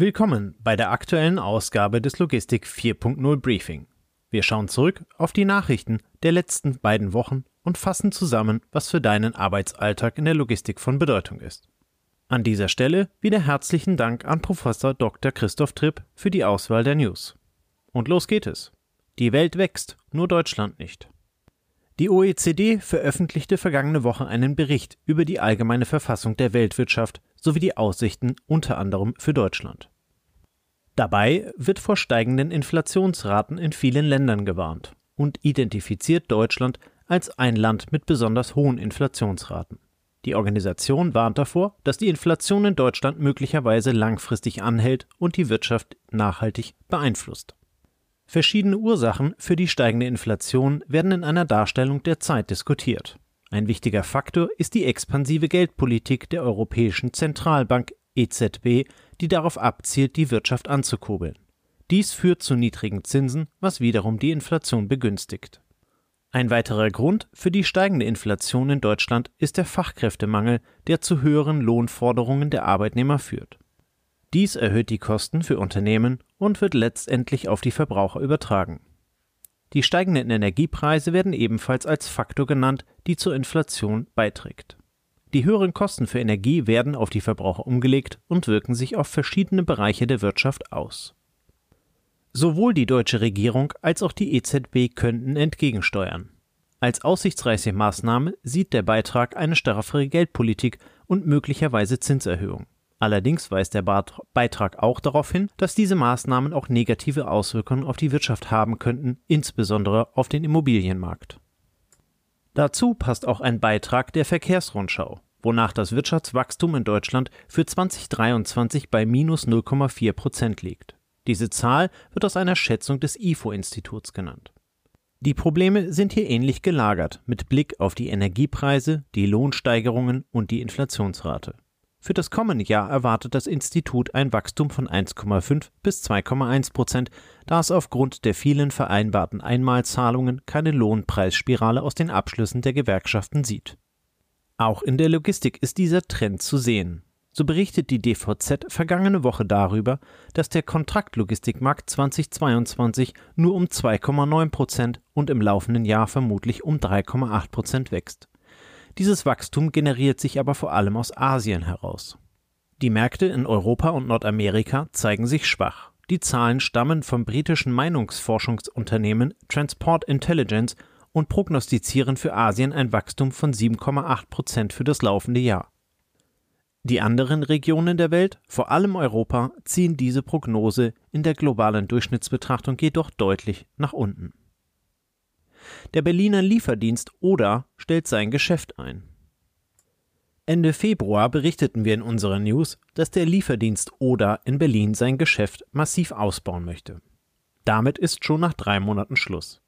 Willkommen bei der aktuellen Ausgabe des Logistik 4.0 Briefing. Wir schauen zurück auf die Nachrichten der letzten beiden Wochen und fassen zusammen, was für deinen Arbeitsalltag in der Logistik von Bedeutung ist. An dieser Stelle wieder herzlichen Dank an Prof. Dr. Christoph Tripp für die Auswahl der News. Und los geht es. Die Welt wächst, nur Deutschland nicht. Die OECD veröffentlichte vergangene Woche einen Bericht über die allgemeine Verfassung der Weltwirtschaft sowie die Aussichten unter anderem für Deutschland. Dabei wird vor steigenden Inflationsraten in vielen Ländern gewarnt und identifiziert Deutschland als ein Land mit besonders hohen Inflationsraten. Die Organisation warnt davor, dass die Inflation in Deutschland möglicherweise langfristig anhält und die Wirtschaft nachhaltig beeinflusst. Verschiedene Ursachen für die steigende Inflation werden in einer Darstellung der Zeit diskutiert. Ein wichtiger Faktor ist die expansive Geldpolitik der Europäischen Zentralbank EZB, die darauf abzielt, die Wirtschaft anzukurbeln. Dies führt zu niedrigen Zinsen, was wiederum die Inflation begünstigt. Ein weiterer Grund für die steigende Inflation in Deutschland ist der Fachkräftemangel, der zu höheren Lohnforderungen der Arbeitnehmer führt. Dies erhöht die Kosten für Unternehmen und wird letztendlich auf die Verbraucher übertragen. Die steigenden Energiepreise werden ebenfalls als Faktor genannt, die zur Inflation beiträgt. Die höheren Kosten für Energie werden auf die Verbraucher umgelegt und wirken sich auf verschiedene Bereiche der Wirtschaft aus. Sowohl die deutsche Regierung als auch die EZB könnten entgegensteuern. Als aussichtsreiche Maßnahme sieht der Beitrag eine straffere Geldpolitik und möglicherweise Zinserhöhung. Allerdings weist der Beitrag auch darauf hin, dass diese Maßnahmen auch negative Auswirkungen auf die Wirtschaft haben könnten, insbesondere auf den Immobilienmarkt. Dazu passt auch ein Beitrag der Verkehrsrundschau, wonach das Wirtschaftswachstum in Deutschland für 2023 bei minus 0,4% liegt. Diese Zahl wird aus einer Schätzung des IFO-Instituts genannt. Die Probleme sind hier ähnlich gelagert, mit Blick auf die Energiepreise, die Lohnsteigerungen und die Inflationsrate. Für das kommende Jahr erwartet das Institut ein Wachstum von 1,5 bis 2,1%, da es aufgrund der vielen vereinbarten Einmalzahlungen keine Lohnpreisspirale aus den Abschlüssen der Gewerkschaften sieht. Auch in der Logistik ist dieser Trend zu sehen. So berichtet die DVZ vergangene Woche darüber, dass der Kontraktlogistikmarkt 2022 nur um 2,9% und im laufenden Jahr vermutlich um 3,8% wächst. Dieses Wachstum generiert sich aber vor allem aus Asien heraus. Die Märkte in Europa und Nordamerika zeigen sich schwach. Die Zahlen stammen vom britischen Meinungsforschungsunternehmen Transport Intelligence und prognostizieren für Asien ein Wachstum von 7,8% für das laufende Jahr. Die anderen Regionen der Welt, vor allem Europa, ziehen diese Prognose in der globalen Durchschnittsbetrachtung jedoch deutlich nach unten. Der Berliner Lieferdienst ODA stellt sein Geschäft ein. Ende Februar berichteten wir in unserer News, dass der Lieferdienst ODA in Berlin sein Geschäft massiv ausbauen möchte. Damit ist schon nach 3 Monaten Schluss.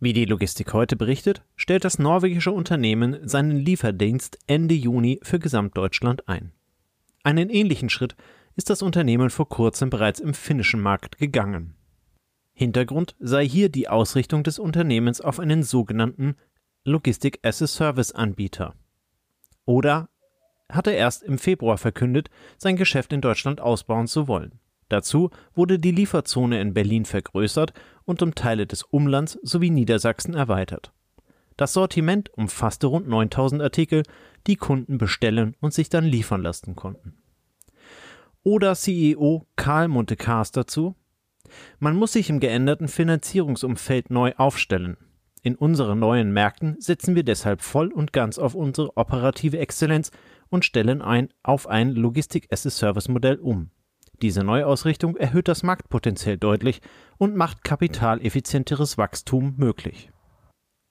Wie die Logistik heute berichtet, stellt das norwegische Unternehmen seinen Lieferdienst Ende Juni für Gesamtdeutschland ein. Einen ähnlichen Schritt ist das Unternehmen vor kurzem bereits im finnischen Markt gegangen. Hintergrund sei hier die Ausrichtung des Unternehmens auf einen sogenannten Logistik-as-a-Service-Anbieter. Oder hatte erst im Februar verkündet, sein Geschäft in Deutschland ausbauen zu wollen. Dazu wurde die Lieferzone in Berlin vergrößert und um Teile des Umlands sowie Niedersachsen erweitert. Das Sortiment umfasste rund 9000 Artikel, die Kunden bestellen und sich dann liefern lassen konnten. Oder CEO Karl Monte-Carlo dazu: Man muss sich im geänderten Finanzierungsumfeld neu aufstellen. In unseren neuen Märkten setzen wir deshalb voll und ganz auf unsere operative Exzellenz und stellen auf ein Logistik-as-a-Service-Modell um. Diese Neuausrichtung erhöht das Marktpotenzial deutlich und macht kapitaleffizienteres Wachstum möglich.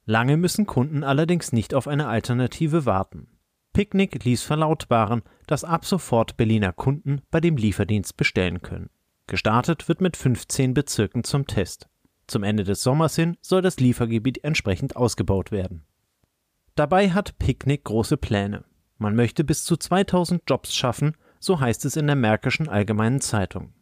Lange müssen Kunden allerdings nicht auf eine Alternative warten. Picnic ließ verlautbaren, dass ab sofort Berliner Kunden bei dem Lieferdienst bestellen können. Gestartet wird mit 15 Bezirken zum Test. Zum Ende des Sommers hin soll das Liefergebiet entsprechend ausgebaut werden. Dabei hat Picnic große Pläne. Man möchte bis zu 2000 Jobs schaffen, so heißt es in der Märkischen Allgemeinen Zeitung.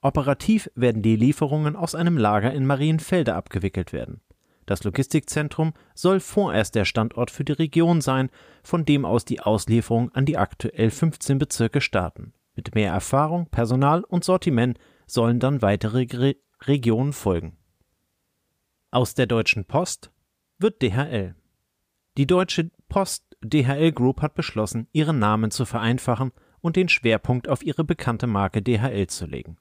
Operativ werden die Lieferungen aus einem Lager in Marienfelde abgewickelt werden. Das Logistikzentrum soll vorerst der Standort für die Region sein, von dem aus die Auslieferung an die aktuell 15 Bezirke starten. Mit mehr Erfahrung, Personal und Sortiment sollen dann weitere Regionen folgen. Aus der Deutschen Post wird DHL. Die Deutsche Post DHL Group hat beschlossen, ihren Namen zu vereinfachen und den Schwerpunkt auf ihre bekannte Marke DHL zu legen.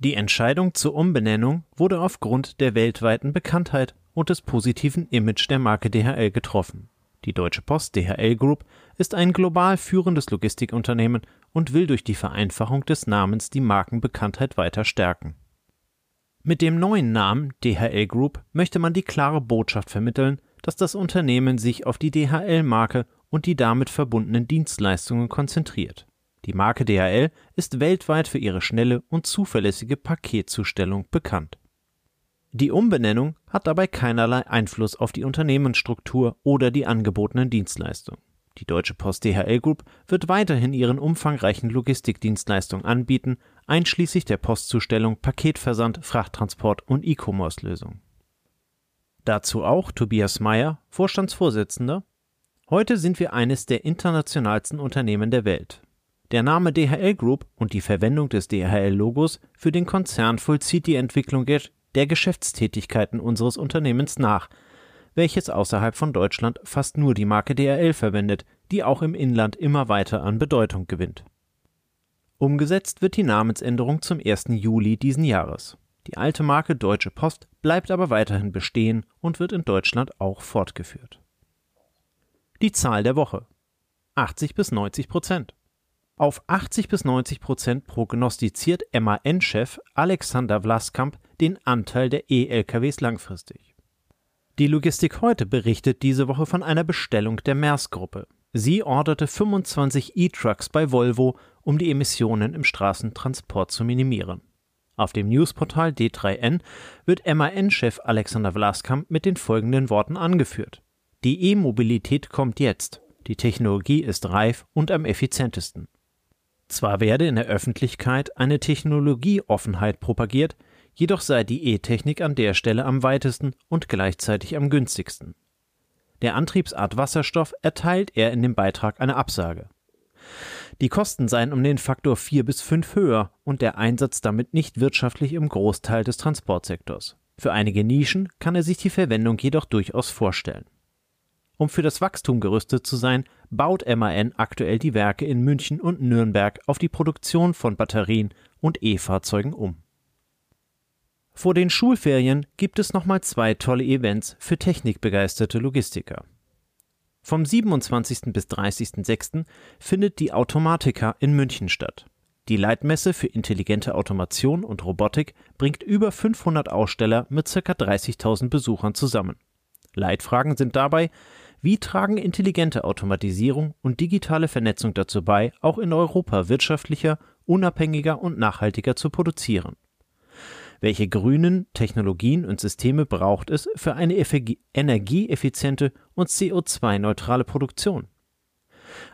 Die Entscheidung zur Umbenennung wurde aufgrund der weltweiten Bekanntheit und des positiven Image der Marke DHL getroffen. Die Deutsche Post DHL Group ist ein global führendes Logistikunternehmen und will durch die Vereinfachung des Namens die Markenbekanntheit weiter stärken. Mit dem neuen Namen DHL Group möchte man die klare Botschaft vermitteln, dass das Unternehmen sich auf die DHL-Marke und die damit verbundenen Dienstleistungen konzentriert. Die Marke DHL ist weltweit für ihre schnelle und zuverlässige Paketzustellung bekannt. Die Umbenennung hat dabei keinerlei Einfluss auf die Unternehmensstruktur oder die angebotenen Dienstleistungen. Die Deutsche Post DHL Group wird weiterhin ihren umfangreichen Logistikdienstleistungen anbieten, einschließlich der Postzustellung, Paketversand, Frachttransport und E-Commerce-Lösungen. Dazu auch Tobias Meyer, Vorstandsvorsitzender. Heute sind wir eines der internationalsten Unternehmen der Welt. Der Name DHL Group und die Verwendung des DHL-Logos für den Konzern vollzieht die Entwicklung der Geschäftstätigkeiten unseres Unternehmens nach, welches außerhalb von Deutschland fast nur die Marke DHL verwendet, die auch im Inland immer weiter an Bedeutung gewinnt. Umgesetzt wird die Namensänderung zum 1. Juli diesen Jahres. Die alte Marke Deutsche Post bleibt aber weiterhin bestehen und wird in Deutschland auch fortgeführt. Die Zahl der Woche: 80 bis 90%. Auf 80 bis 90% prognostiziert MAN-Chef Alexander Vlaskamp den Anteil der E-LKWs langfristig. Die Logistik heute berichtet diese Woche von einer Bestellung der Maersk-Gruppe. Sie orderte 25 E-Trucks bei Volvo, um die Emissionen im Straßentransport zu minimieren. Auf dem Newsportal D3N wird MAN-Chef Alexander Vlaskamp mit den folgenden Worten angeführt: Die E-Mobilität kommt jetzt. Die Technologie ist reif und am effizientesten. Zwar werde in der Öffentlichkeit eine Technologieoffenheit propagiert, jedoch sei die E-Technik an der Stelle am weitesten und gleichzeitig am günstigsten. Der Antriebsart Wasserstoff erteilt er in dem Beitrag eine Absage. Die Kosten seien um den Faktor 4 bis 5 höher und der Einsatz damit nicht wirtschaftlich im Großteil des Transportsektors. Für einige Nischen kann er sich die Verwendung jedoch durchaus vorstellen. Um für das Wachstum gerüstet zu sein, baut MAN aktuell die Werke in München und Nürnberg auf die Produktion von Batterien und E-Fahrzeugen um. Vor den Schulferien gibt es nochmal 2 tolle Events für technikbegeisterte Logistiker. Vom 27. bis 30.06. findet die Automatica in München statt. Die Leitmesse für intelligente Automation und Robotik bringt über 500 Aussteller mit ca. 30.000 Besuchern zusammen. Leitfragen sind dabei: Wie tragen intelligente Automatisierung und digitale Vernetzung dazu bei, auch in Europa wirtschaftlicher, unabhängiger und nachhaltiger zu produzieren? Welche grünen Technologien und Systeme braucht es für eine energieeffiziente und CO2-neutrale Produktion?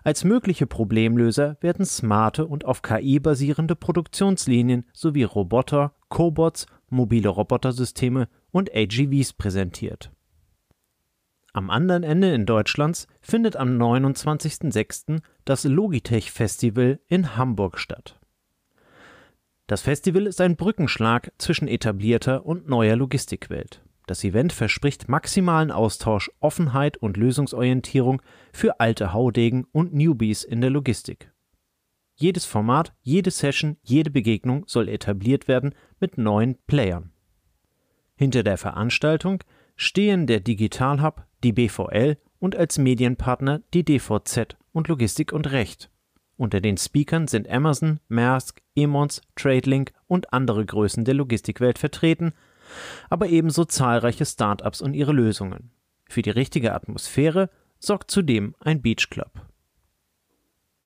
Als mögliche Problemlöser werden smarte und auf KI basierende Produktionslinien sowie Roboter, Cobots, mobile Robotersysteme und AGVs präsentiert. Am anderen Ende in Deutschlands findet am 29.06. das Logitech-Festival in Hamburg statt. Das Festival ist ein Brückenschlag zwischen etablierter und neuer Logistikwelt. Das Event verspricht maximalen Austausch, Offenheit und Lösungsorientierung für alte Haudegen und Newbies in der Logistik. Jedes Format, jede Session, jede Begegnung soll etabliert werden mit neuen Playern. Hinter der Veranstaltung stehen der Digitalhub, die BVL und als Medienpartner die DVZ und Logistik und Recht. Unter den Speakern sind Amazon, Maersk, Emons, Tradelink und andere Größen der Logistikwelt vertreten, aber ebenso zahlreiche Startups und ihre Lösungen. Für die richtige Atmosphäre sorgt zudem ein Beachclub.